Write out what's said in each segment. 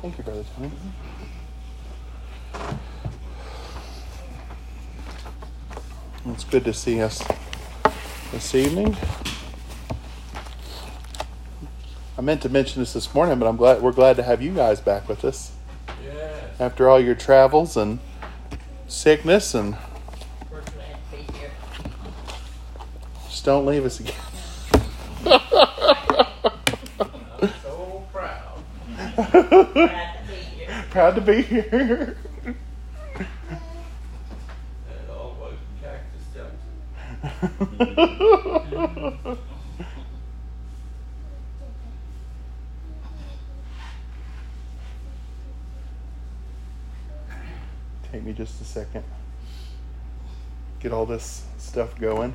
Thank you, Brother Tony. It's good to see us this evening. I meant to mention this morning, but we're glad to have you guys back with us. Yes. After all your travels and sickness, and we're glad to be here. Just don't leave us again. I'm so proud. Proud to be here. Take me just a second. Get all this stuff going.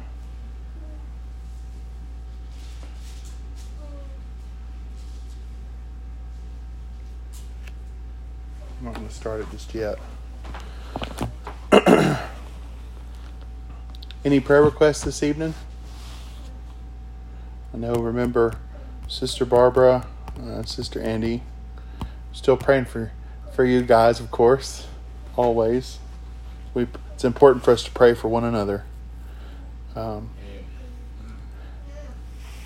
I'm not going to start it just yet. Any prayer requests this evening? I know, remember, Sister Barbara, Sister Andy, still praying for you guys, of course, always. It's important for us to pray for one another.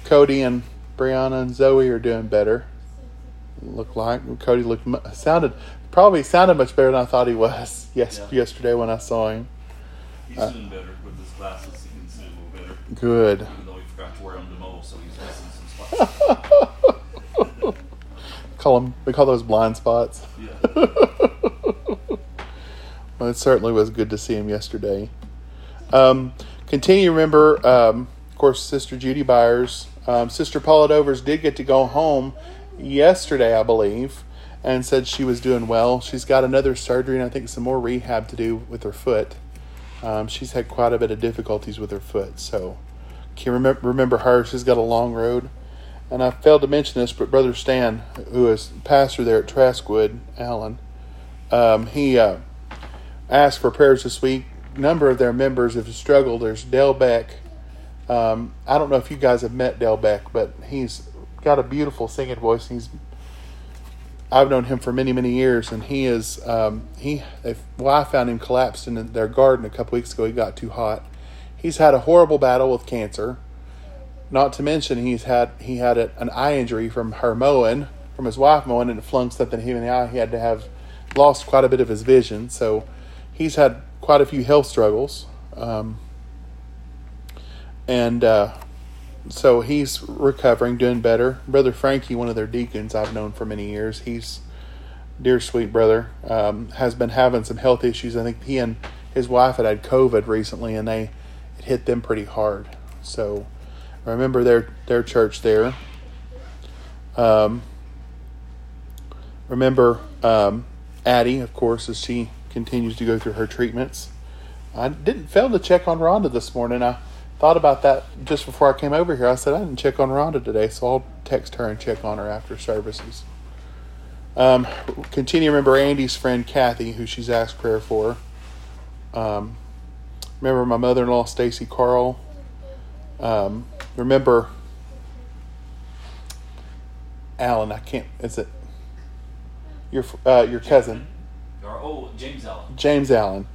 Cody and Brianna and Zoe are doing better. Looked like Cody sounded much better than I thought he was. Yesterday when I saw him. He's doing better with his glasses. He can see a little better. Good. Even though he forgot to wear them tomorrow, so he's missing some spots. We call those blind spots. Yeah. Well, it certainly was good to see him yesterday. Continue to remember, of course, Sister Judy Byers. Sister Paula Dovers did get to go home yesterday, I believe, and said she was doing well. She's got another surgery and I think some more rehab to do with her foot. She's had quite a bit of difficulties with her foot, so can remember her. She's got a long road. And I failed to mention this, but Brother Stan, who is pastor there at Traskwood, Allen, he asked for prayers this week. A number of their members have struggled. There's Dale Beck. I don't know if you guys have met Dale Beck, but he's got a beautiful singing voice. I've known him for many, many years, and he is, I found him collapsed in their garden a couple weeks ago. He got too hot. He's had a horrible battle with cancer. Not to mention he had an eye injury from his wife mowing, and it flung something at him in the eye. He had to have lost quite a bit of his vision. So he's had quite a few health struggles. So he's recovering, doing better. Brother Frankie, one of their deacons I've known for many years, he's dear sweet brother, has been having some health issues. I think he and his wife had COVID recently, and it hit them pretty hard. So remember their church there. Remember Addie, of course, as she continues to go through her treatments. I didn't fail to check on Rhonda this morning. I thought about that just before I came over here. I said I didn't check on Rhonda today, so I'll text her and check on her after services. Continue to remember Andy's friend Kathy, who she's asked prayer for. Remember my mother-in-law Stacy Carl. Remember Allen. Is it your cousin? James Allen. James Allen,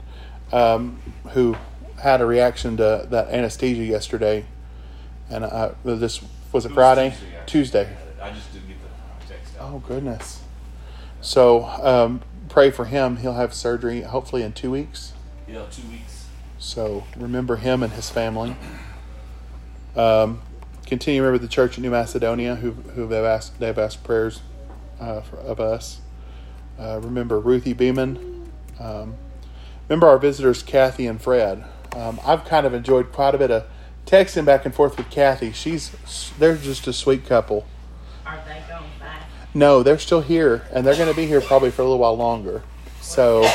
who had a reaction to that anesthesia yesterday, and this was a Friday, Tuesday. I just didn't get the text out. Oh goodness! So pray for him. He'll have surgery hopefully in 2 weeks. Yeah, 2 weeks. So remember him and his family. Continue to remember the church in New Macedonia, who they've asked prayers of us. Remember Ruthie Beeman. Remember our visitors Kathy and Fred. I've kind of enjoyed quite a bit of texting back and forth with Kathy. They're just a sweet couple. Are they going back? No, they're still here, and they're going to be here probably for a little while longer. So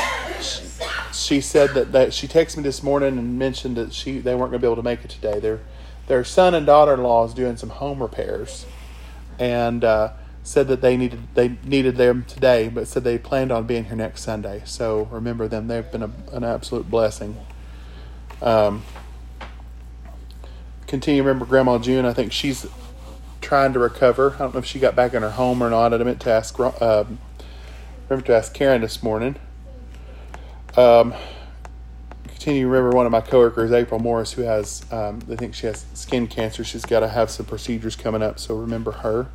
she said that she texted me this morning and mentioned that they weren't going to be able to make it today. Their son and daughter-in-law is doing some home repairs, and said that they needed them today, but said they planned on being here next Sunday. So remember them. They've been an absolute blessing. Continue to remember Grandma June. I think she's trying to recover. I don't know if she got back in her home or not. I meant to ask, Karen this morning. Continue to remember one of my coworkers, April Morris, who has, they think she has skin cancer. She's got to have some procedures coming up, so remember her.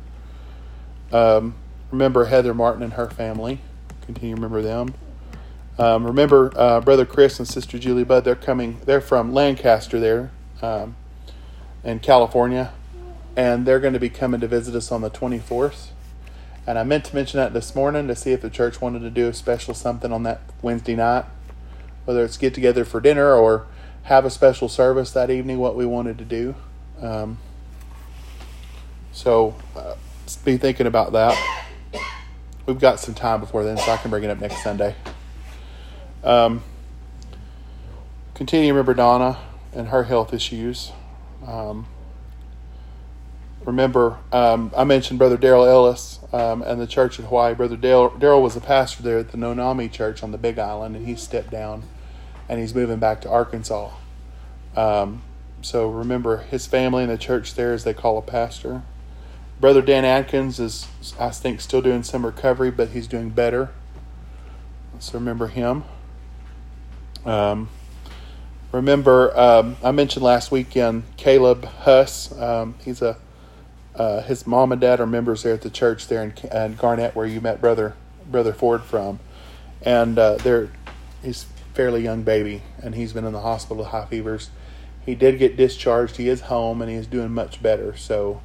Remember Heather Martin and her family. Continue to remember them. Remember Brother Chris and Sister Julie Budd. They're coming. They're from Lancaster there in California, and they're going to be coming to visit us on the 24th. And I meant to mention that this morning to see if the church wanted to do a special something on that Wednesday night, whether it's get together for dinner or have a special service that evening, what we wanted to do. So be thinking about that. We've got some time before then, so I can bring it up next Sunday. Continue to remember Donna and her health issues. Remember, I mentioned Brother Darrell Ellis and the church in Hawaii. Brother Darrell was a pastor there at the Nonami Church on the Big Island, and he stepped down, and he's moving back to Arkansas. So remember his family and the church there as they call a pastor. Brother Dan Atkins is, I think, still doing some recovery, but he's doing better. So remember him. Remember, I mentioned last weekend Caleb Huss. He's a his mom and dad are members there at the church there in Garnett, where you met Brother Ford from, and he's a fairly young baby, and he's been in the hospital with high fevers. He did get discharged. He is home, and he is doing much better. So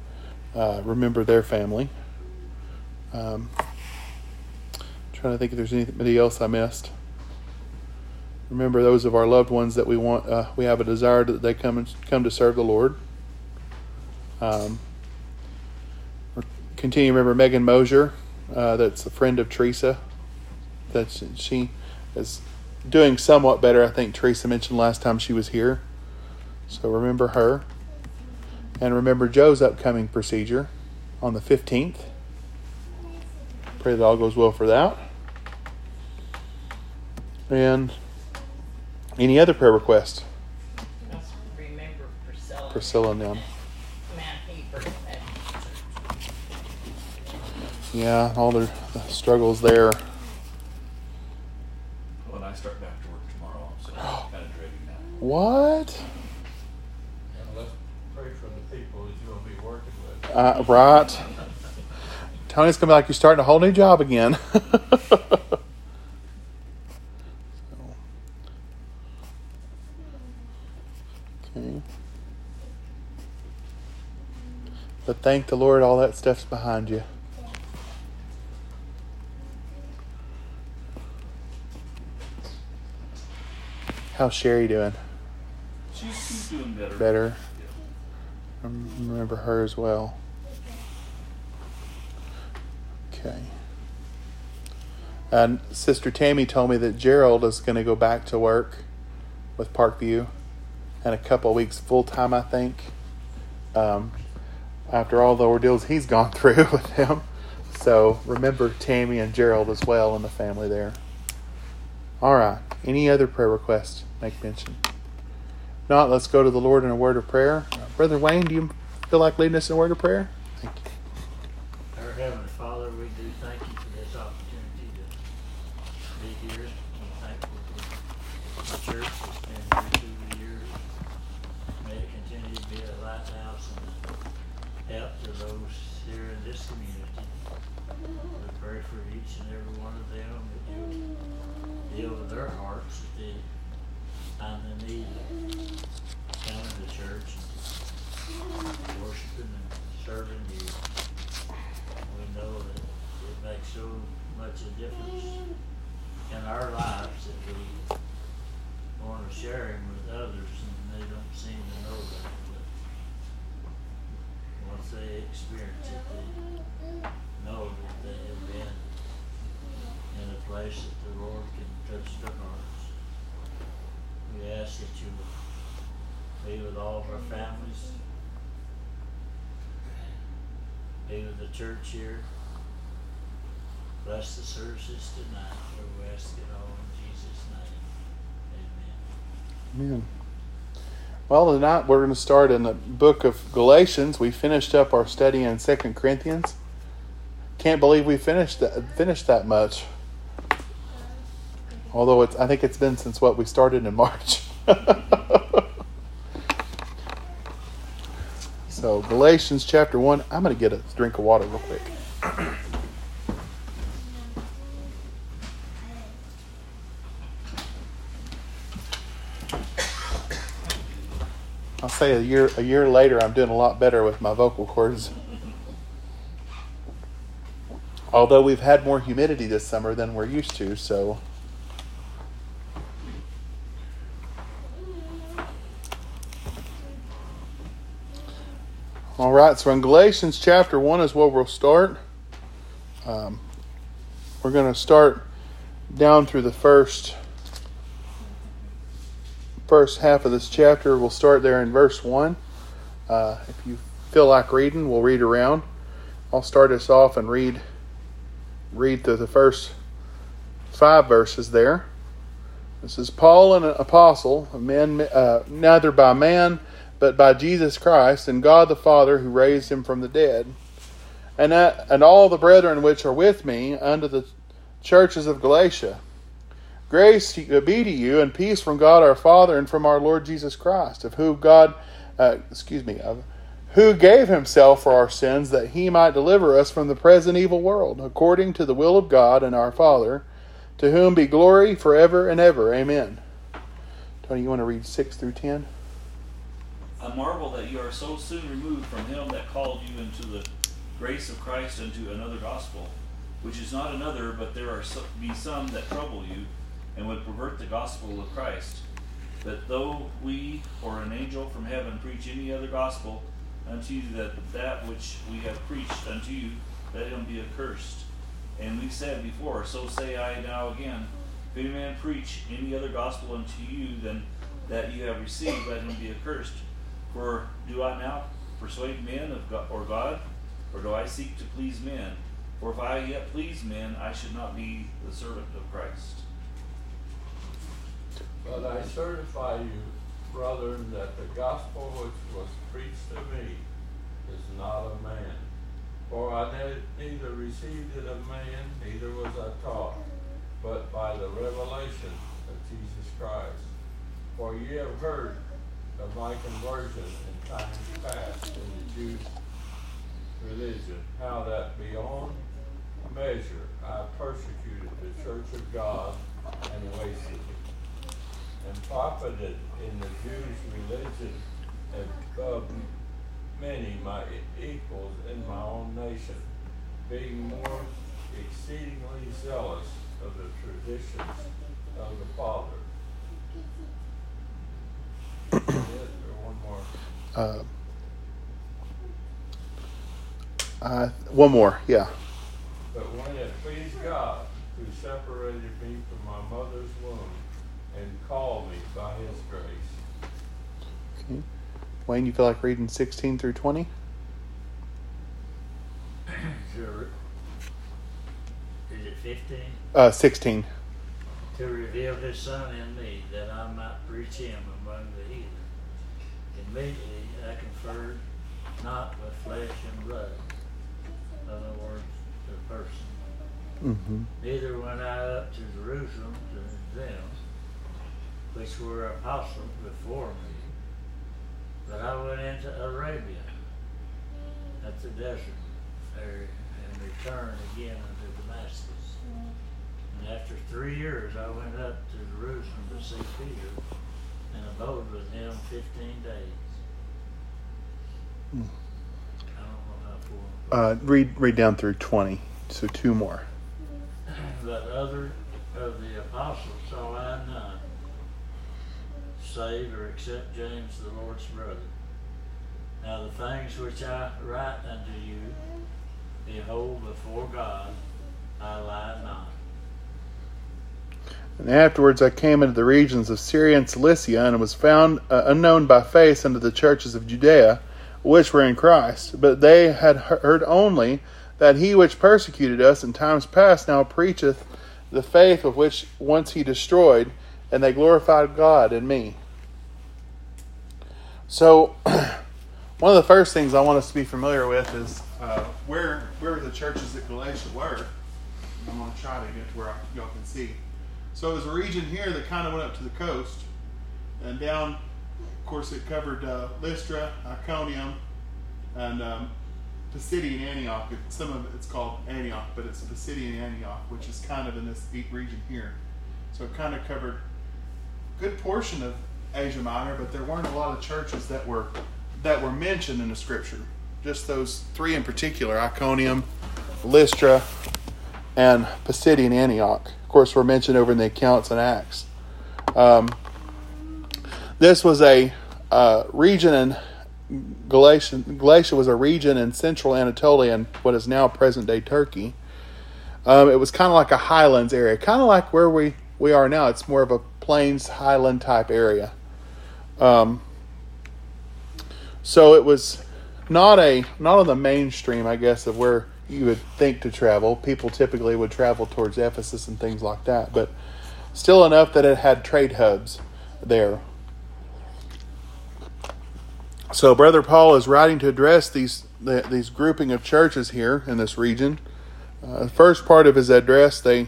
remember their family. Trying to think if there's anybody else I missed. Remember those of our loved ones that we want. We have a desire that they come to serve the Lord. Continue to remember Megan Mosier. That's a friend of Teresa. She is doing somewhat better. I think Teresa mentioned last time she was here. So remember her. And remember Joe's upcoming procedure on the 15th. Pray that all goes well for that. And any other prayer requests? Remember Priscilla and them. Yeah, all their struggles there. Well, and I start back to work tomorrow, so I'm kind of dreading that. What? Yeah, let's pray for the people that you'll be working with. Right. Tony's going to be like, you're starting a whole new job again. Okay. But thank the Lord, all that stuff's behind you. How's Sherry doing? She's doing better. Better. Yeah. I remember her as well. Okay. And Sister Tammy told me that Gerald is going to go back to work with Parkview in a couple of weeks full time, I think. After all the ordeals he's gone through with him. So remember Tammy and Gerald as well and the family there. All right. Any other prayer requests? Make mention. If not, let's go to the Lord in a word of prayer. Brother Wayne, do you feel like leading us in a word of prayer? Thank you. Our Heavenly Father, we do thank you for this opportunity to be here. I'm thankful for the church that's been here through the years. May it continue to be a lighthouse and help to those here in this community. We pray for each and every one of them that you deal with their hearts that they find the need of coming to church and worshiping and serving you. We know that it makes so much a difference in our lives that we want to share Him with others, and they don't seem to know that. But once they experience it, they know that they have been in a place that the Lord can touch their hearts. We ask that you be with all of our families, be with the church here. Bless the services tonight, for we ask it all in Jesus' name. Amen. Amen. Well, tonight we're going to start in the book of Galatians. We finished up our study in 2 Corinthians. Can't believe we finished that much. Although I think it's been since we started in March. So Galatians chapter 1. I'm going to get a drink of water real quick. I'll say a year later, I'm doing a lot better with my vocal cords. Although we've had more humidity this summer than we're used to, so. All right, so in Galatians chapter 1 is where we'll start. We're going to start down through the first half of this chapter. We'll start there in verse 1. If you feel like reading, we'll read around. I'll start us off and read through the first 5 verses there. This is Paul, an apostle, a man neither by man but by Jesus Christ and God the Father who raised him from the dead, and all the brethren which are with me unto the churches of Galatia. Grace be to you and peace from God our Father and from our Lord Jesus Christ, who gave himself for our sins that he might deliver us from the present evil world, according to the will of God and our Father, to whom be glory forever and ever. Amen. Tony, you want to read 6 through 10? I marvel that you are so soon removed from him that called you into the grace of Christ unto another gospel, which is not another, but there be some that trouble you, and would pervert the gospel of Christ. But though we or an angel from heaven preach any other gospel unto you that which we have preached unto you, let him be accursed. And we said before, so say I now again, if any man preach any other gospel unto you than that you have received, let him be accursed. For do I now persuade men of God, or God, or do I seek to please men? For if I yet please men, I should not be the servant of Christ. But I certify you, brethren, that the gospel which was preached to me is not of man. For I neither received it of man, neither was I taught, but by the revelation of Jesus Christ. For ye have heard of my conversion in times past in the Jews' religion, how that beyond measure I persecuted the church of God and wasted it, and profited in the Jews' religion above many my equals in my own nation, being more exceedingly zealous of the traditions of the fathers. One more. But when it pleased God, who separated me from my mother's womb, and call me by his grace. Okay. Wayne, you feel like reading 16 through 20? Sure. Is it 15? 16. To reveal his son in me, that I might preach him among the heathen. Immediately I conferred not with flesh and blood. In other words, the person. Mm-hmm. Neither went I up to Jerusalem to them, which were apostles before me. But I went into Arabia, at the desert area, and returned again unto Damascus. And after 3 years I went up to Jerusalem to see Peter, and abode with him 15 days. Mm. I don't know how far. Read down through 20, so 2 more. But other of the apostles saw I none, save or except James the Lord's brother. Now the things which I write unto you, behold, before God I lie not. And afterwards I came into the regions of Syria and Cilicia, and was found unknown by face unto the churches of Judea, which were in Christ. But they had heard only that he which persecuted us in times past now preacheth the faith of which once he destroyed, and they glorified God in me. So, one of the first things I want us to be familiar with is where the churches at Galatia were. I'm going to try to get to where y'all can see. So it was a region here that kind of went up to the coast, and down, of course, it covered Lystra, Iconium, and Pisidian Antioch. Some of it's called Antioch, but it's Pisidian Antioch, which is kind of in this deep region here. So it kind of covered a good portion of Asia Minor, but there weren't a lot of churches that were mentioned in the Scripture. Just those three in particular, Iconium, Lystra, and Pisidian Antioch. Of course, were mentioned over in the accounts and Acts. This was a region in Galatia. Galatia was a region in central Anatolia and what is now present-day Turkey. It was kind of like a highlands area, kind of like where we are now. It's more of a plains highland type area. So it was not on the mainstream, I guess, of where you would think to travel. People typically would travel towards Ephesus and things like that, but still enough that it had trade hubs there. So Brother Paul is writing to address these grouping of churches here in this region. The first part of his address, they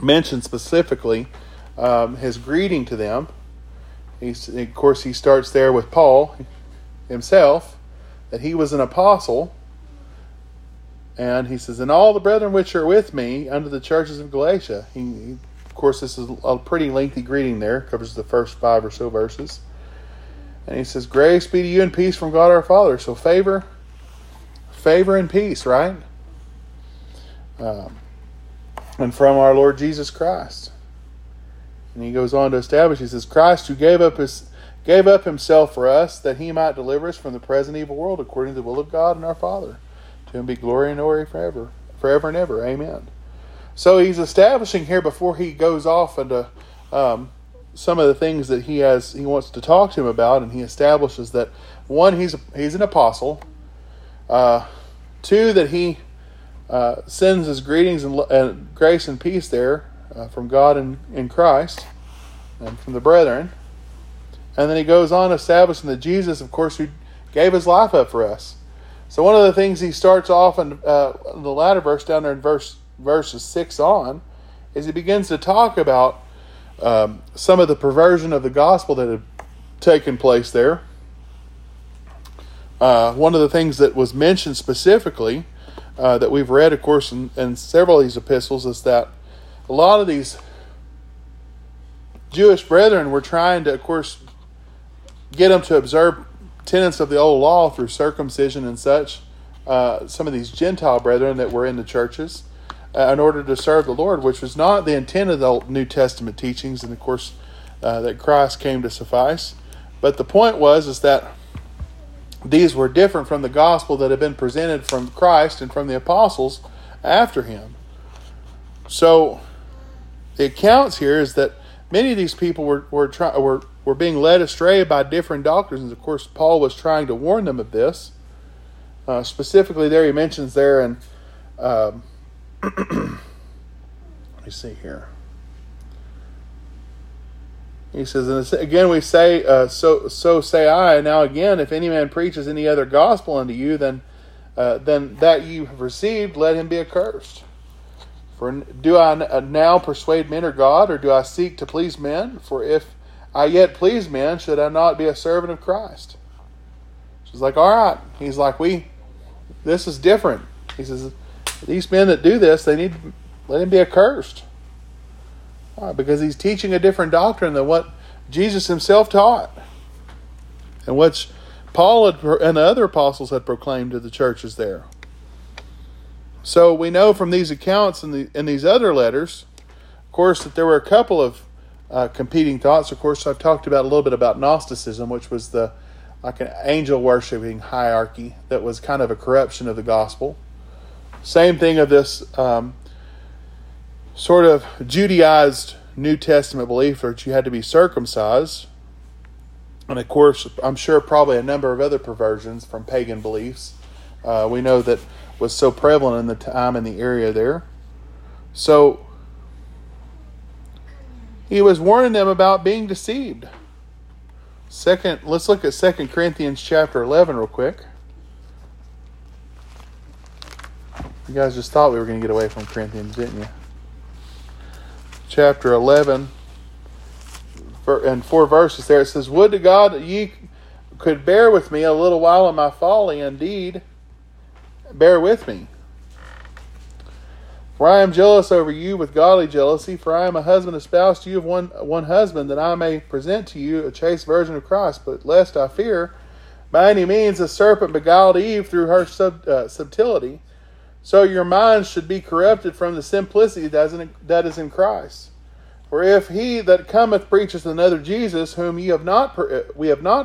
mention specifically his greeting to them. Of course, he starts there with Paul himself, that he was an apostle. And he says, "And all the brethren which are with me unto the churches of Galatia." He, of course, this is a pretty lengthy greeting there. Covers the first 5 or so verses. And he says, "Grace be to you and peace from God our Father." So favor and peace, right? And from our Lord Jesus Christ. And he goes on to establish, he says, "Christ who gave up himself for us, that he might deliver us from the present evil world, according to the will of God and our Father. To him be glory and glory forever and ever. Amen." So he's establishing here, before he goes off into some of the things that he wants to talk to him about, and he establishes that, one, he's an apostle. Two, that he sends his greetings and grace and peace there from God in Christ and from the brethren. And then he goes on establishing that Jesus, of course, who gave his life up for us. So one of the things he starts off in the latter verse, down there in verses 6 on, is he begins to talk about some of the perversion of the gospel that had taken place there. One of the things that was mentioned specifically that we've read, of course, in several of these epistles, is that a lot of these Jewish brethren were trying to, of course, get them to observe tenets of the old law through circumcision and such, some of these Gentile brethren that were in the churches, in order to serve the Lord, which was not the intent of the New Testament teachings, and of course that Christ came to suffice. But the point was that these were different from the gospel that had been presented from Christ and from the apostles after him. So the accounts here is that many of these people were being led astray by different doctrines. Of course, Paul was trying to warn them of this. Specifically there, he mentions there in, let me see here. He says, "And again we say, so say I, now again, if any man preaches any other gospel unto you than that you have received, let him be accursed. For do I now persuade men or God, or do I seek to please men? For if I yet please men, should I not be a servant of Christ?" She's like, all right. He's like, this is different. He says, these men that do this, let him be accursed. Right, because he's teaching a different doctrine than what Jesus himself taught, and which Paul and the other apostles had proclaimed to the churches there. So we know from these accounts and these other letters, of course, that there were a couple of competing thoughts. Of course, I've talked about a little bit about Gnosticism, which was like an angel worshiping hierarchy that was kind of a corruption of the gospel. Same thing of this sort of Judaized New Testament belief that you had to be circumcised. And of course, I'm sure probably a number of other perversions from pagan beliefs. We know that was so prevalent in the time in the area there. So he was warning them about being deceived. Let's look at 2 Corinthians chapter 11 real quick. You guys just thought we were going to get away from Corinthians, didn't you? Chapter 11 and 4 verses there. It says, "Would to God that ye could bear with me a little while in my folly. Indeed, bear with me. For I am jealous over you with godly jealousy, for I am a husband espoused to you of one husband, that I may present to you a chaste virgin of Christ. But lest I fear, by any means the serpent beguiled Eve through her subtlety, so your minds should be corrupted from the simplicity that is in Christ. For if he that cometh preacheth another Jesus, whom we have not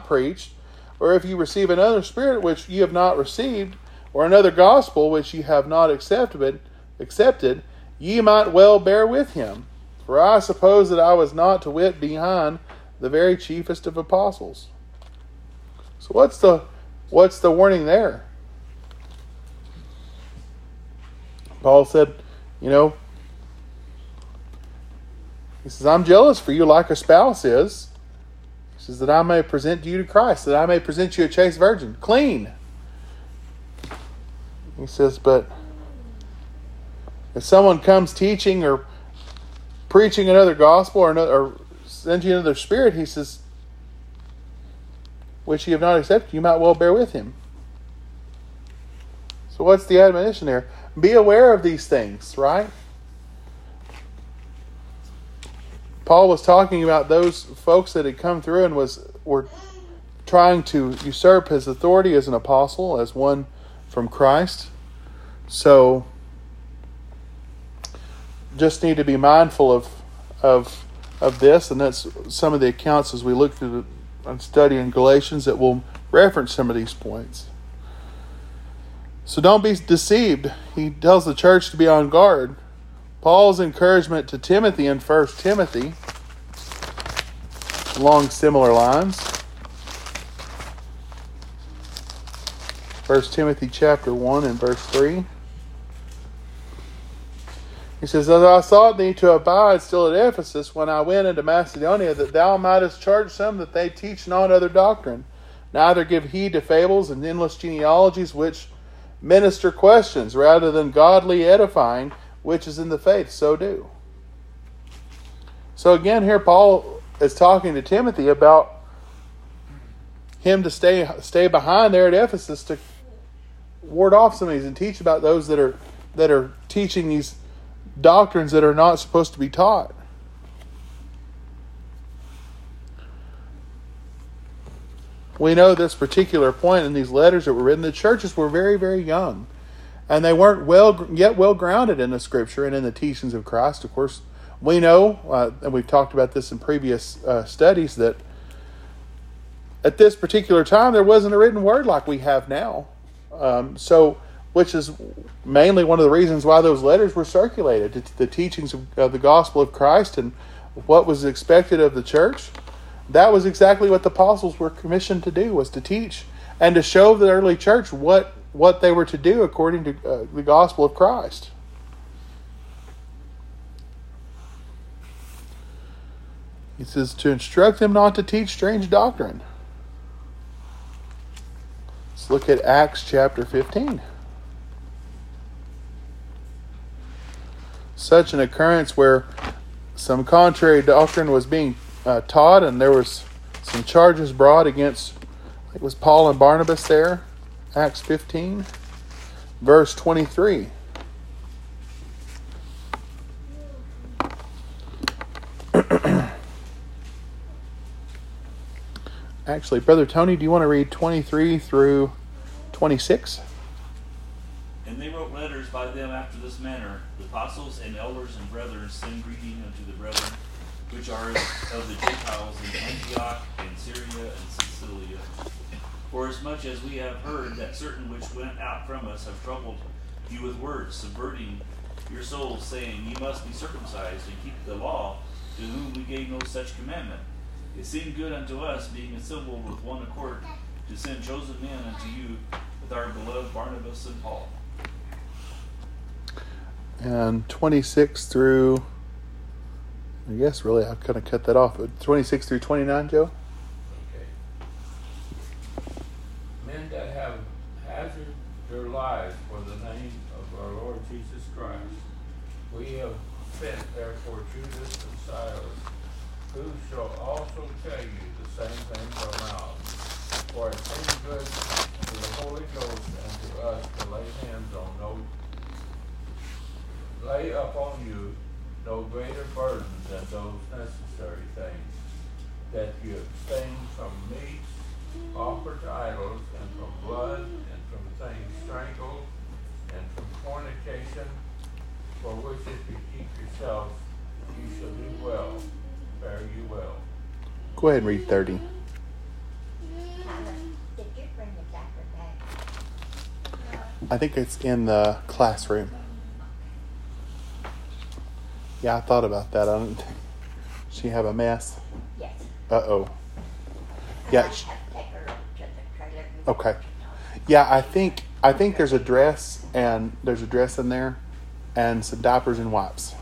preached, or if you receive another spirit which ye have not received, or another gospel which ye have not accepted, ye might well bear with him. For I suppose that I was not to wit behind the very chiefest of apostles." So what's the warning there? Paul said, he says, "I'm jealous for you like a spouse is." He says, "that I may present you to Christ, that I may present you a chaste virgin, clean." He says, "But if someone comes teaching or preaching another gospel or sends you another spirit," he says, "which you have not accepted, you might well bear with him." So what's the admonition there? Be aware of these things, right? Paul was talking about those folks that had come through and were trying to usurp his authority as an apostle, as one from Christ. So just need to be mindful of this, and that's some of the accounts as we look through and study in Galatians that will reference some of these points. So don't be deceived. He tells the church to be on guard. Paul's encouragement to Timothy in 1 Timothy along similar lines. 1 Timothy chapter 1 and verse 3. He says, "As I sought thee to abide still at Ephesus, when I went into Macedonia, that thou mightest charge some that they teach not other doctrine, neither give heed to fables and endless genealogies, which minister questions rather than godly edifying, which is in the faith, so do." So again, here Paul is talking to Timothy about him to stay behind there at Ephesus to ward off some of these and teach about those that are teaching these doctrines that are not supposed to be taught. We know this particular point in these letters that were written. The churches were very, very young, and they weren't well grounded in the Scripture and in the teachings of Christ. Of course, we know, and we've talked about this in previous studies, that at this particular time there wasn't a written word like we have now. Which is mainly one of the reasons why those letters were circulated, the teachings of the gospel of Christ and what was expected of the church. That was exactly what the apostles were commissioned to do, was to teach and to show the early church what they were to do according to the gospel of Christ. He says, to instruct them not to teach strange doctrine. Let's look at Acts chapter 15. Such an occurrence where some contrary doctrine was being taught, and there was some charges brought against, I think it was Paul and Barnabas there, Acts 15, verse 23. Actually, Brother Tony, do you want to read 23 through 26? "And they wrote letters by them after this manner: The apostles and elders and brethren send greeting unto the brethren, which are of the Gentiles in Antioch and Syria and Cilicia. For as much as we have heard that certain which went out from us have troubled you with words, subverting your souls, saying, Ye must be circumcised and keep the law, to whom we gave no such commandment. It seemed good unto us, being assembled with one accord, to send chosen men unto you with our beloved Barnabas and Paul." And 26 through... I guess really I've kind of cut that off. 26 through 29, Joe? Okay. lives for the name of our Lord Jesus Christ. We have sent therefore Judas and Silas, who shall also tell you the same thing from us. For it seemed good to the Holy Ghost and to us to lay hands on lay upon you no greater burden than those necessary things, that you abstain from meats offered to idols, and from blood, and from things strangled, and from fornication, for which if you keep yourselves, you shall do well. Fare you well. Go ahead and read 30. Did you bring the dapper bag? No. I think it's in the classroom. Yeah, I thought about that. I don't. She have a mess? Yes. Uh-oh. Yeah. Okay. Yeah, I think there's a dress and there's a dress in there and some diapers and wipes.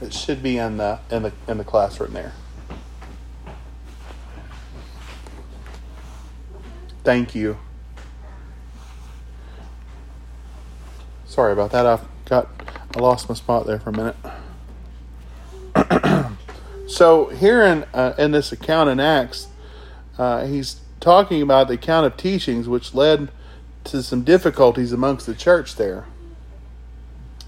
It should be in the classroom there. Thank you. Sorry about that. I lost my spot there for a minute. So here in this account in Acts, he's talking about the account of teachings which led to some difficulties amongst the church there,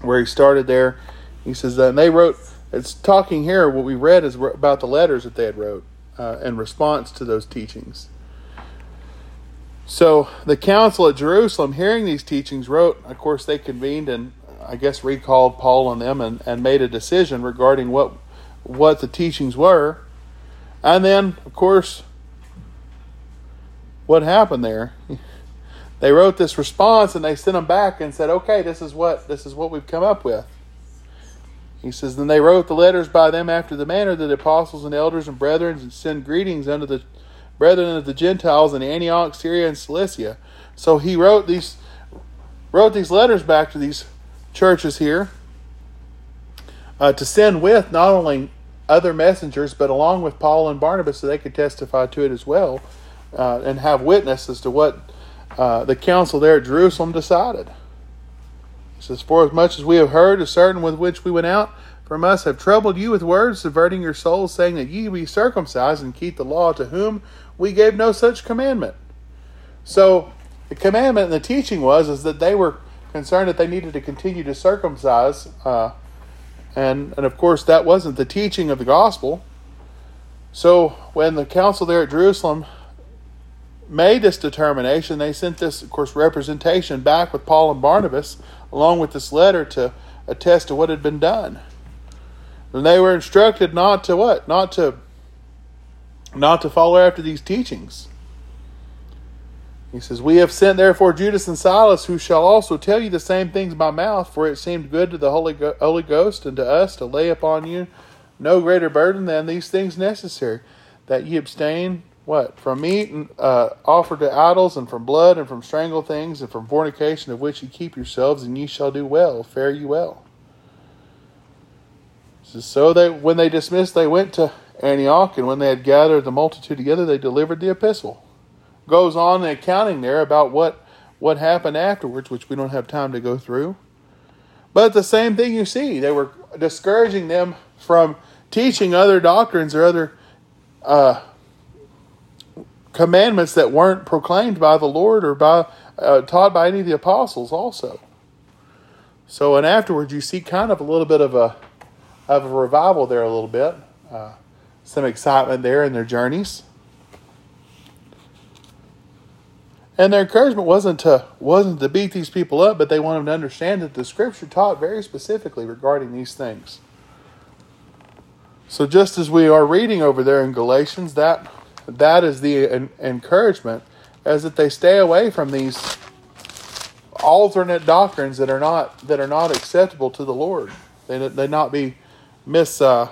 where he started there. He says, and they wrote, it's talking here, what we read is about the letters that they had wrote in response to those teachings. So the council at Jerusalem, hearing these teachings, wrote, of course they convened and I guess recalled Paul on them and made a decision regarding what the teachings were. And then, of course, what happened there? They wrote this response and they sent them back and said, okay, this is what we've come up with. He says, then they wrote the letters by them after the manner that the apostles and elders and brethren and send greetings unto the brethren of the Gentiles in Antioch, Syria, and Cilicia. So he wrote these letters back to these churches here to send with not only other messengers, but along with Paul and Barnabas so they could testify to it as well. And have witness as to what the council there at Jerusalem decided. He says, for as much as we have heard, as certain with which we went out from us have troubled you with words, subverting your souls, saying that ye be circumcised and keep the law, to whom we gave no such commandment. So the commandment and the teaching was that they were concerned that they needed to continue to circumcise. And of course that wasn't the teaching of the gospel. So when the council there at Jerusalem made this determination, they sent this, of course, representation back with Paul and Barnabas, along with this letter to attest to what had been done. And they were instructed not to what? Not to follow after these teachings. He says, we have sent therefore Judas and Silas, who shall also tell you the same things by mouth, for it seemed good to the Holy Ghost and to us to lay upon you no greater burden than these things necessary, that ye abstain what? From meat offered to idols, and from blood, and from strangled things, and from fornication, of which ye keep yourselves, and ye shall do well. Fare you well. So when they dismissed, they went to Antioch, and when they had gathered the multitude together, they delivered the epistle. Goes on the accounting there about what happened afterwards, which we don't have time to go through. But the same thing you see. They were discouraging them from teaching other doctrines or other commandments that weren't proclaimed by the Lord or by taught by any of the apostles also. So, and afterwards you see kind of a little bit of a revival there a little bit. Some excitement there in their journeys. And their encouragement wasn't to beat these people up, but they wanted them to understand that the Scripture taught very specifically regarding these things. So just as we are reading over there in Galatians, that is the encouragement, as that they stay away from these alternate doctrines that are not acceptable to the Lord. They not be misled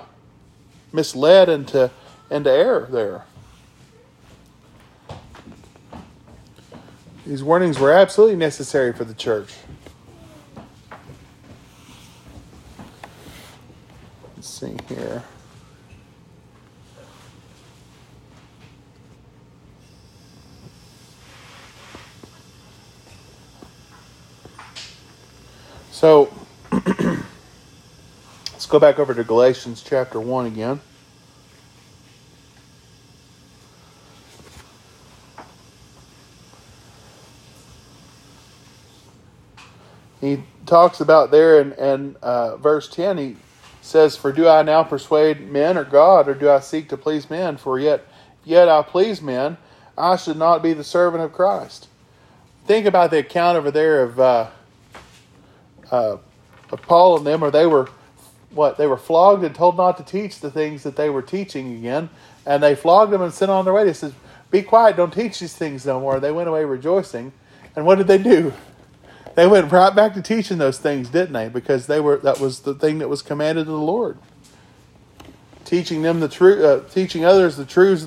into error there. These warnings were absolutely necessary for the church. Let's see here. So, let's go back over to Galatians chapter 1 again. He talks about there in verse 10, he says, "For do I now persuade men or God, or do I seek to please men? For yet I please men, I should not be the servant of Christ." Think about the account over there of Paul and them, where they were flogged and told not to teach the things that they were teaching again, and they flogged them and sent on their way. He says, "Be quiet, don't teach these things no more." They went away rejoicing, and what did they do? They went right back to teaching those things, didn't they? Because that was the thing that was commanded of the Lord, teaching others the truths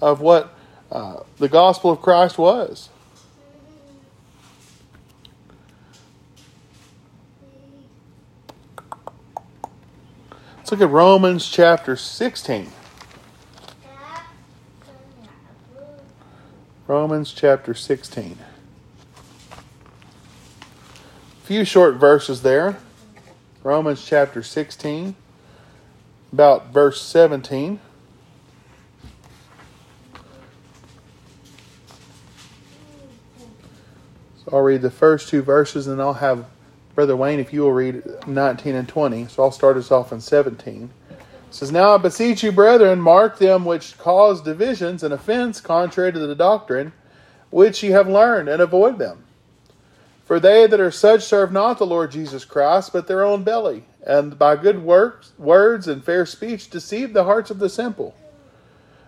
of what the gospel of Christ was. Let's look at Romans chapter 16. Romans chapter 16. Few short verses there. Romans chapter 16, about verse 17. So I'll read the first two verses, and I'll have Brother Wayne, if you will, read 19 and 20. So I'll start us off in 17. It says, "Now I beseech you, brethren, mark them which cause divisions and offense contrary to the doctrine which ye have learned, and avoid them. For they that are such serve not the Lord Jesus Christ, but their own belly, and by good words and fair speech deceive the hearts of the simple.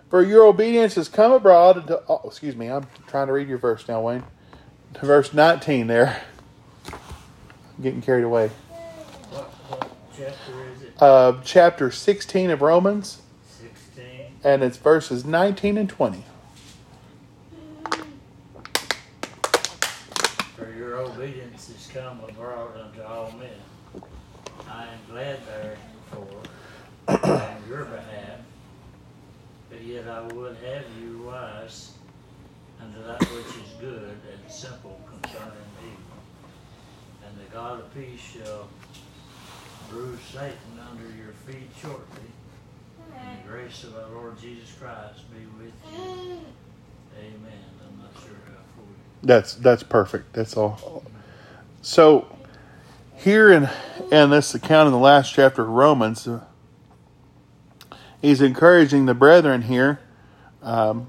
For your obedience has come abroad unto..." Oh, excuse me, I'm trying to read your verse now, Wayne. Verse 19 there. I'm getting carried away. What chapter is it? Chapter 16 of Romans. 16. And it's verses 19 and 20. "Obedience is come abroad unto all men. I am glad therefore on your behalf, but yet I would have you wise unto that which is good and simple concerning evil. And the God of peace shall bruise Satan under your feet shortly, and the grace of our Lord Jesus Christ be with you. Amen." I'm not sure how. That's perfect. That's all. So here in this account in the last chapter of Romans, he's encouraging the brethren here, young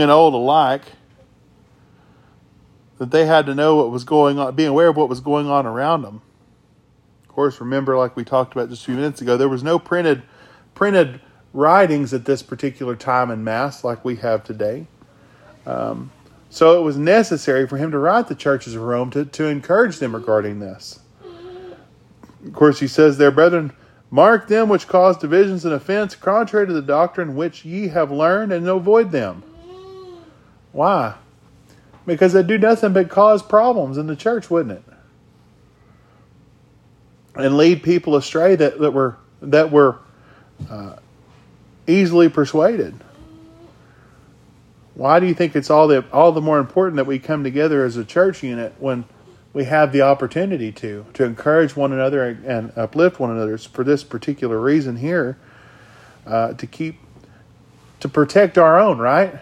and old alike, that they had to know what was going on, being aware of what was going on around them. Of course, remember, like we talked about just a few minutes ago, there was no printed writings at this particular time in Mass like we have today. So it was necessary for him to write the churches of Rome to encourage them regarding this. Of course, he says there, "Brethren, mark them which cause divisions and offense contrary to the doctrine which ye have learned, and avoid them." Why? Because they do nothing but cause problems in the church, wouldn't it? And lead people astray that were easily persuaded. Why do you think it's all the more important that we come together as a church unit when we have the opportunity to encourage one another and uplift one another? It's for this particular reason here, to protect our own, right?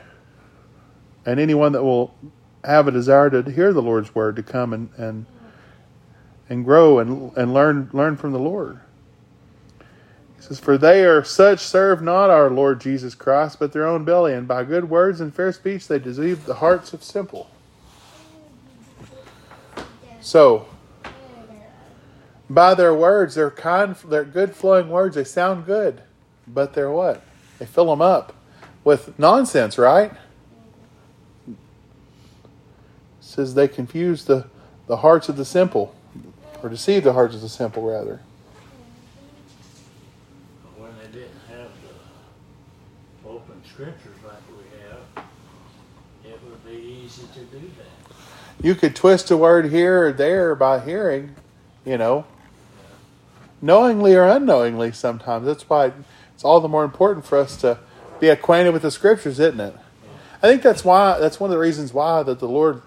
And anyone that will have a desire to hear the Lord's word to come and grow and learn from the Lord. It says, "For they are such serve not our Lord Jesus Christ, but their own belly, and by good words and fair speech they deceive the hearts of simple." So, by their words, their good flowing words, they sound good, but they're what? They fill them up with nonsense, right? It says they confuse the hearts of the simple, or deceive the hearts of the simple, rather. Scriptures like we have, it would be easy to do that. You could twist a word here or there by hearing, knowingly or unknowingly sometimes. That's why it's all the more important for us to be acquainted with the Scriptures, isn't it? Yeah. I think that's one of the reasons why that the Lord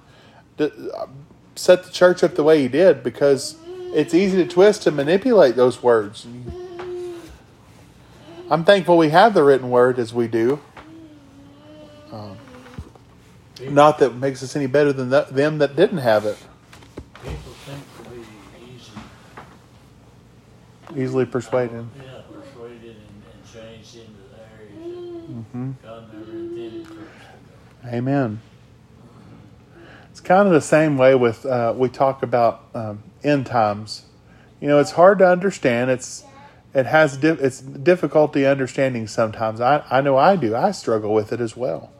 set the church up the way he did, because it's easy to twist and manipulate those words. I'm thankful we have the written word as we do. Not that it makes us any better than them that didn't have it. People think to be easily persuaded. Yeah, persuaded and changed into the areas that God never intended for us to go. Amen. It's kind of the same way with we talk about end times. You know, it's hard to understand. It's difficulty understanding sometimes. I know I do. I struggle with it as well.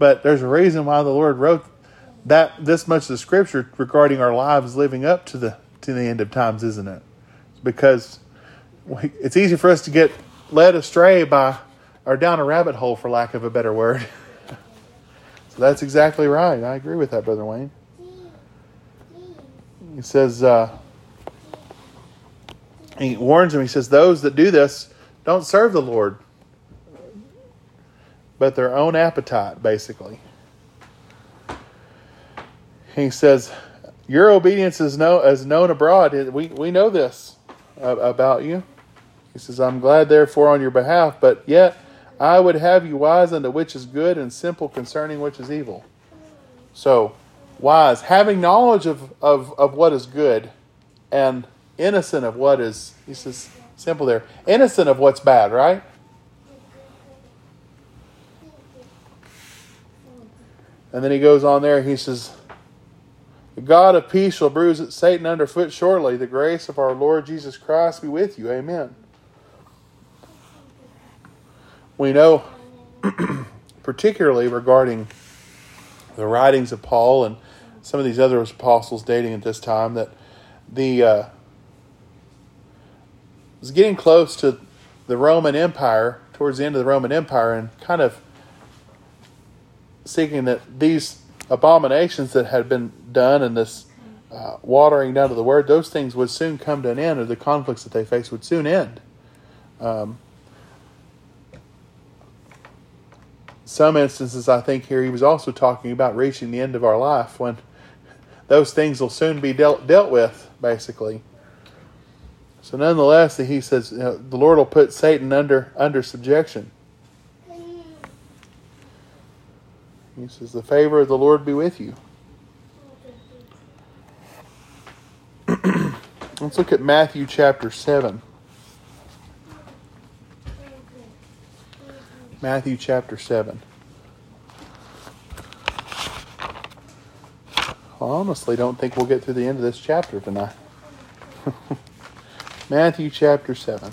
But there's a reason why the Lord wrote that this much of the Scripture regarding our lives living up to the end of times, isn't it? Because it's easy for us to get led astray by or down a rabbit hole, for lack of a better word. So that's exactly right. I agree with that, Brother Wayne. He says, he warns him. He says, those that do this don't serve the Lord, but their own appetite, basically. He says, your obedience is known abroad. We know this about you. He says, I'm glad, therefore, on your behalf, but yet I would have you wise unto which is good and simple concerning which is evil. So, wise, having knowledge of what is good, and innocent of what is, he says, simple there, innocent of what's bad, right? And then he goes on there, he says, the God of peace shall bruise Satan underfoot shortly. The grace of our Lord Jesus Christ be with you. Amen. We know, particularly regarding the writings of Paul and some of these other apostles dating at this time, that it was getting close to the Roman Empire, towards the end of the Roman Empire, and kind of seeking that these abominations that had been done and this watering down of the word, those things would soon come to an end, or the conflicts that they faced would soon end. Some instances, I think here, he was also talking about reaching the end of our life, when those things will soon be dealt with, basically. So nonetheless, he says, you know, the Lord will put Satan under subjection. He says, the favor of the Lord be with you. Let's look at Matthew chapter 7. Matthew chapter 7. I honestly don't think we'll get through the end of this chapter tonight. Matthew chapter 7.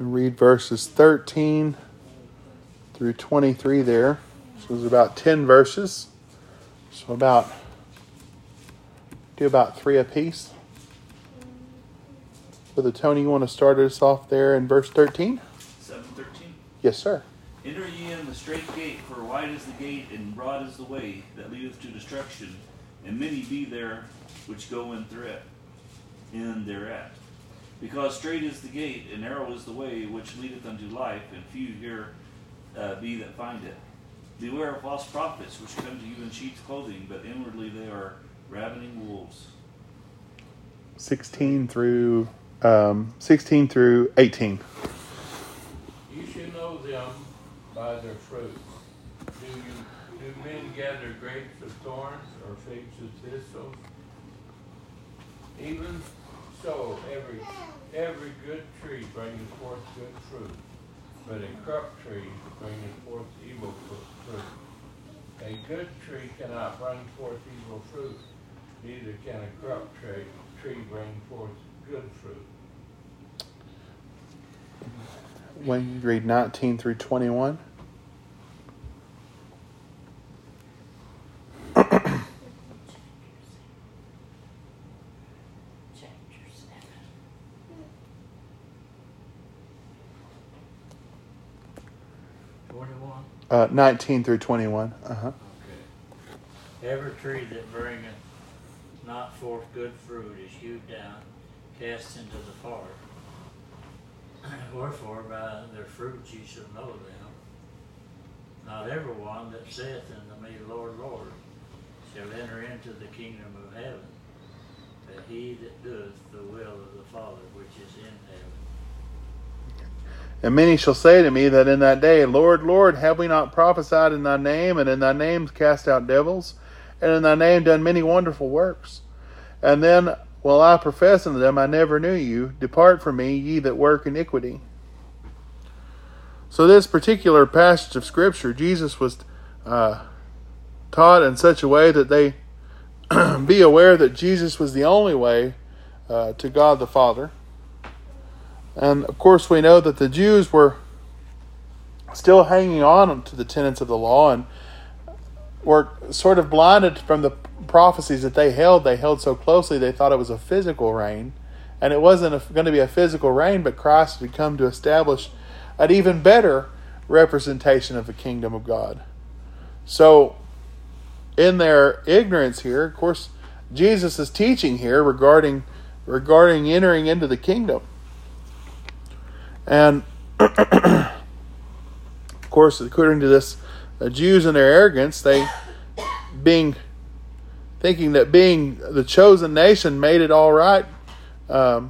Read verses 13 through 23 there. So there's about 10 verses. So about 3 apiece. Brother Tony, you want to start us off there in verse 13? 7:13? Yes, sir. Enter ye in the straight gate, for wide is the gate and broad is the way that leadeth to destruction, and many be there which go in thereat. Because straight is the gate, and narrow is the way which leadeth unto life, and few there be that find it. Beware of false prophets, which come to you in sheep's clothing, but inwardly they are ravening wolves. 16 through 18. You should know them by their fruits. Do men gather grapes of thorns, or figs of thistles? Even so, every good tree brings forth good fruit, but a corrupt tree brings forth evil fruit. A good tree cannot bring forth evil fruit, neither can a corrupt tree bring forth good fruit. When you read 19 through 21. Nineteen through 21. Okay. Every tree that bringeth not forth good fruit is hewed down, cast into the fire. Wherefore by their fruits ye shall know them. Not everyone that saith unto me, Lord, Lord, shall enter into the kingdom of heaven, but he that doeth the will of the Father which is in heaven. And many shall say to me that in that day, Lord, Lord, have we not prophesied in thy name, and in thy name cast out devils, and in thy name done many wonderful works? And then will I profess unto them, I never knew you. Depart from me, ye that work iniquity. So this particular passage of Scripture, Jesus was taught in such a way that they be aware that Jesus was the only way to God the Father. And of course we know that the Jews were still hanging on to the tenets of the law and were sort of blinded from the prophecies that they held so closely they thought it was a physical reign. And it wasn't going to be a physical reign, but Christ had come to establish an even better representation of the kingdom of God. So, in their ignorance here, of course, Jesus is teaching here regarding entering into the kingdom. And, of course, according to this, the Jews in their arrogance, thinking that being the chosen nation made it all right, that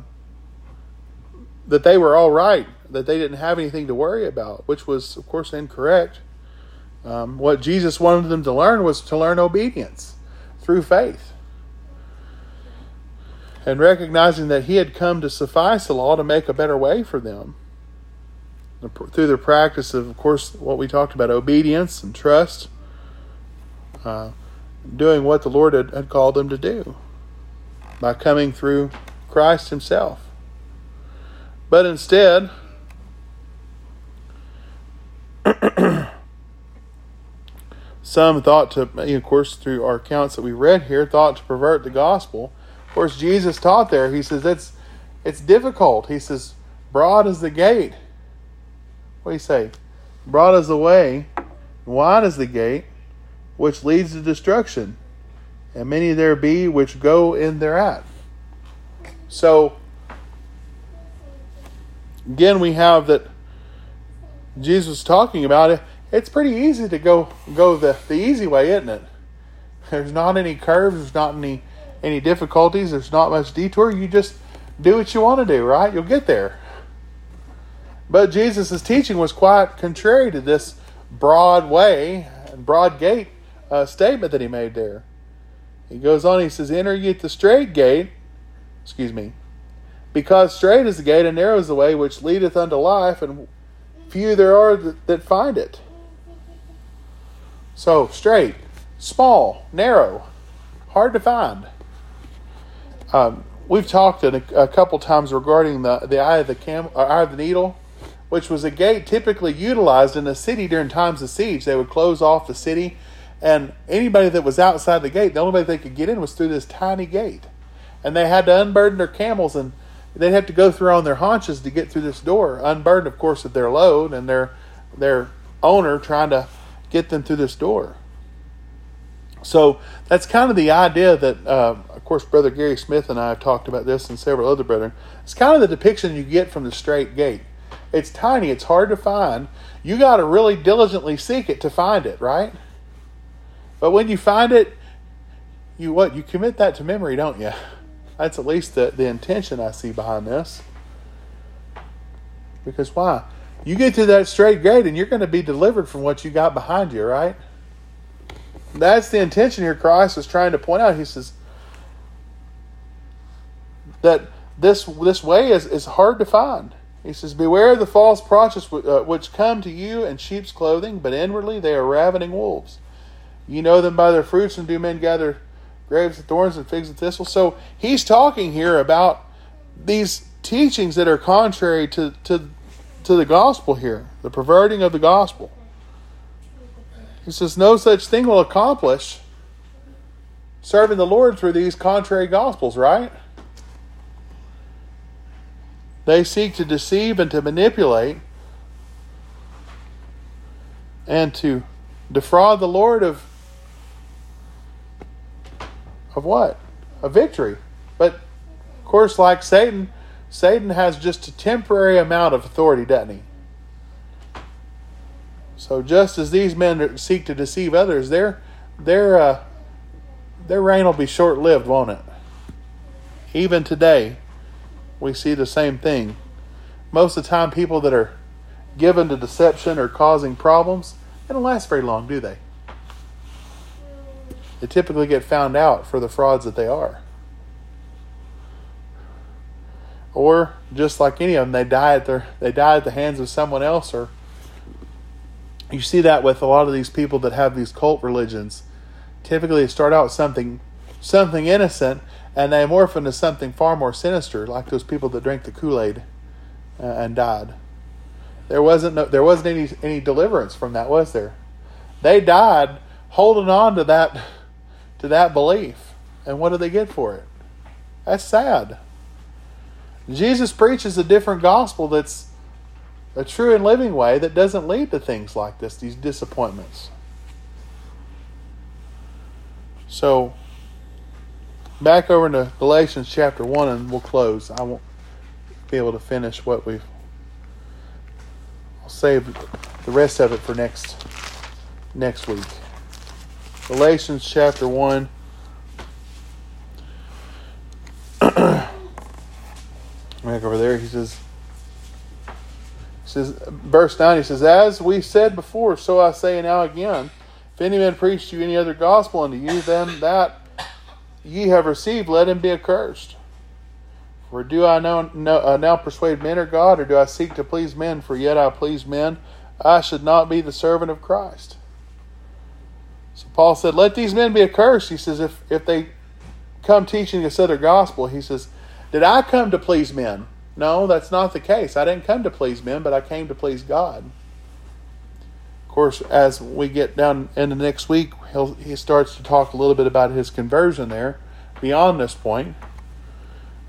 they were all right, that they didn't have anything to worry about, which was, of course, incorrect. What Jesus wanted them to learn was to learn obedience through faith. And recognizing that he had come to suffice the law to make a better way for them. Through the practice of course, what we talked about, obedience and trust, doing what the Lord had called them to do by coming through Christ himself. But instead, some thought to, of course, through our accounts that we read here, thought to pervert the gospel. Of course, Jesus taught there. He says, it's difficult. He says, broad is the gate. What do you say? Broad is the way, wide is the gate, which leads to destruction, and many there be which go in thereat. So, again, we have that Jesus was talking about it. It's pretty easy to go the easy way, isn't it? There's not any curves. There's not any difficulties. There's not much detour. You just do what you want to do, right? You'll get there. But Jesus' teaching was quite contrary to this broad way and broad gate statement that he made there. He goes on, he says, enter ye at the straight gate, because straight is the gate and narrow is the way which leadeth unto life, and few there are that find it. So, straight, small, narrow, hard to find. We've talked a couple times regarding the eye of the needle, which was a gate typically utilized in a city during times of siege. They would close off the city, and anybody that was outside the gate, the only way they could get in was through this tiny gate. And they had to unburden their camels, and they'd have to go through on their haunches to get through this door, unburdened, of course, of their load and their owner trying to get them through this door. So that's kind of the idea that, of course, Brother Gary Smith and I have talked about this and several other brethren. It's kind of the depiction you get from the straight gate. It's tiny. It's hard to find. You got to really diligently seek it to find it, right? But when you find it, you commit that to memory, don't you? That's at least the intention I see behind this. Because why? You get to that straight gate and you're going to be delivered from what you got behind you, right? That's the intention here Christ was trying to point out. He says that this way is hard to find. He says, beware of the false prophets which come to you in sheep's clothing, but inwardly they are ravening wolves. You know them by their fruits, and do men gather graves of thorns and figs of thistles? So he's talking here about these teachings that are contrary to the gospel here, the perverting of the gospel. He says, no such thing will accomplish serving the Lord through these contrary gospels, right? They seek to deceive and to manipulate and to defraud the Lord of what? a victory. But, of course, like Satan has just a temporary amount of authority, doesn't he? So just as these men seek to deceive others, their reign will be short-lived, won't it? Even today, we see the same thing. Most of the time, people that are given to deception or causing problems, they don't last very long, do they? They typically get found out for the frauds that they are. Or, just like any of them, they die at the hands of someone else. Or you see that with a lot of these people that have these cult religions. Typically, they start out something innocent, and they morph into something far more sinister, like those people that drank the Kool-Aid and died. There wasn't any deliverance from that, was there? They died holding on to that belief, and what do they get for it? That's sad. Jesus preaches a different gospel that's a true and living way that doesn't lead to things like this, these disappointments. So, back over to Galatians chapter 1, and we'll close. I won't be able to finish what we've... I'll save the rest of it for next week. Galatians chapter 1. Back over there, he says, verse 9, he says, "As we said before, so I say now again, if any man preach to you any other gospel unto you than that ye have received, let him be accursed. For do I now persuade men or God, or do I seek to please men? For yet I please men, I should not be the servant of Christ." So Paul said, let these men be accursed. He says, if they come teaching this other gospel, he says, did I come to please men? No, that's not the case. I didn't come to please men, but I came to please God. Of course, as we get down into next week, he starts to talk a little bit about his conversion there, beyond this point.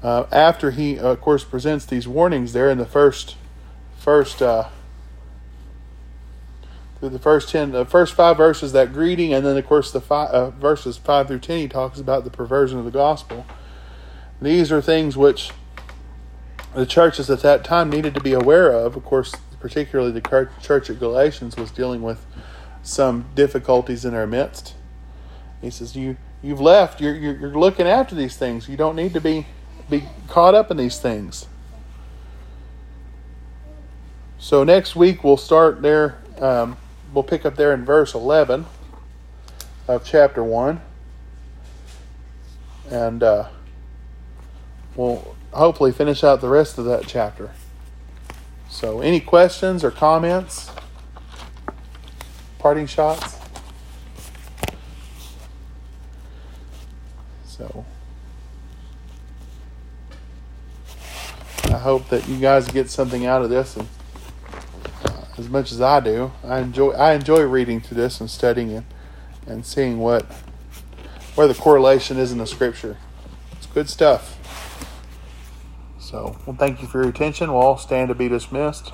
After he, of course, presents these warnings there in the first 5 verses, that greeting, and then, of course, the verses 5 through 10, he talks about the perversion of the gospel. These are things which the churches at that time needed to be aware of. Of course, particularly the church at Galatians was dealing with some difficulties in their midst. He says, "You've left. You're looking after these things. You don't need to be caught up in these things." So next week we'll start there. We'll pick up there in verse 11 of chapter 1, and we'll hopefully finish out the rest of that chapter. So any questions or comments? Parting shots? So I hope that you guys get something out of this, and as much as I do. I enjoy reading through this and studying it and seeing where the correlation is in the scripture. It's good stuff. So, well, thank you for your attention. We'll all stand to be dismissed.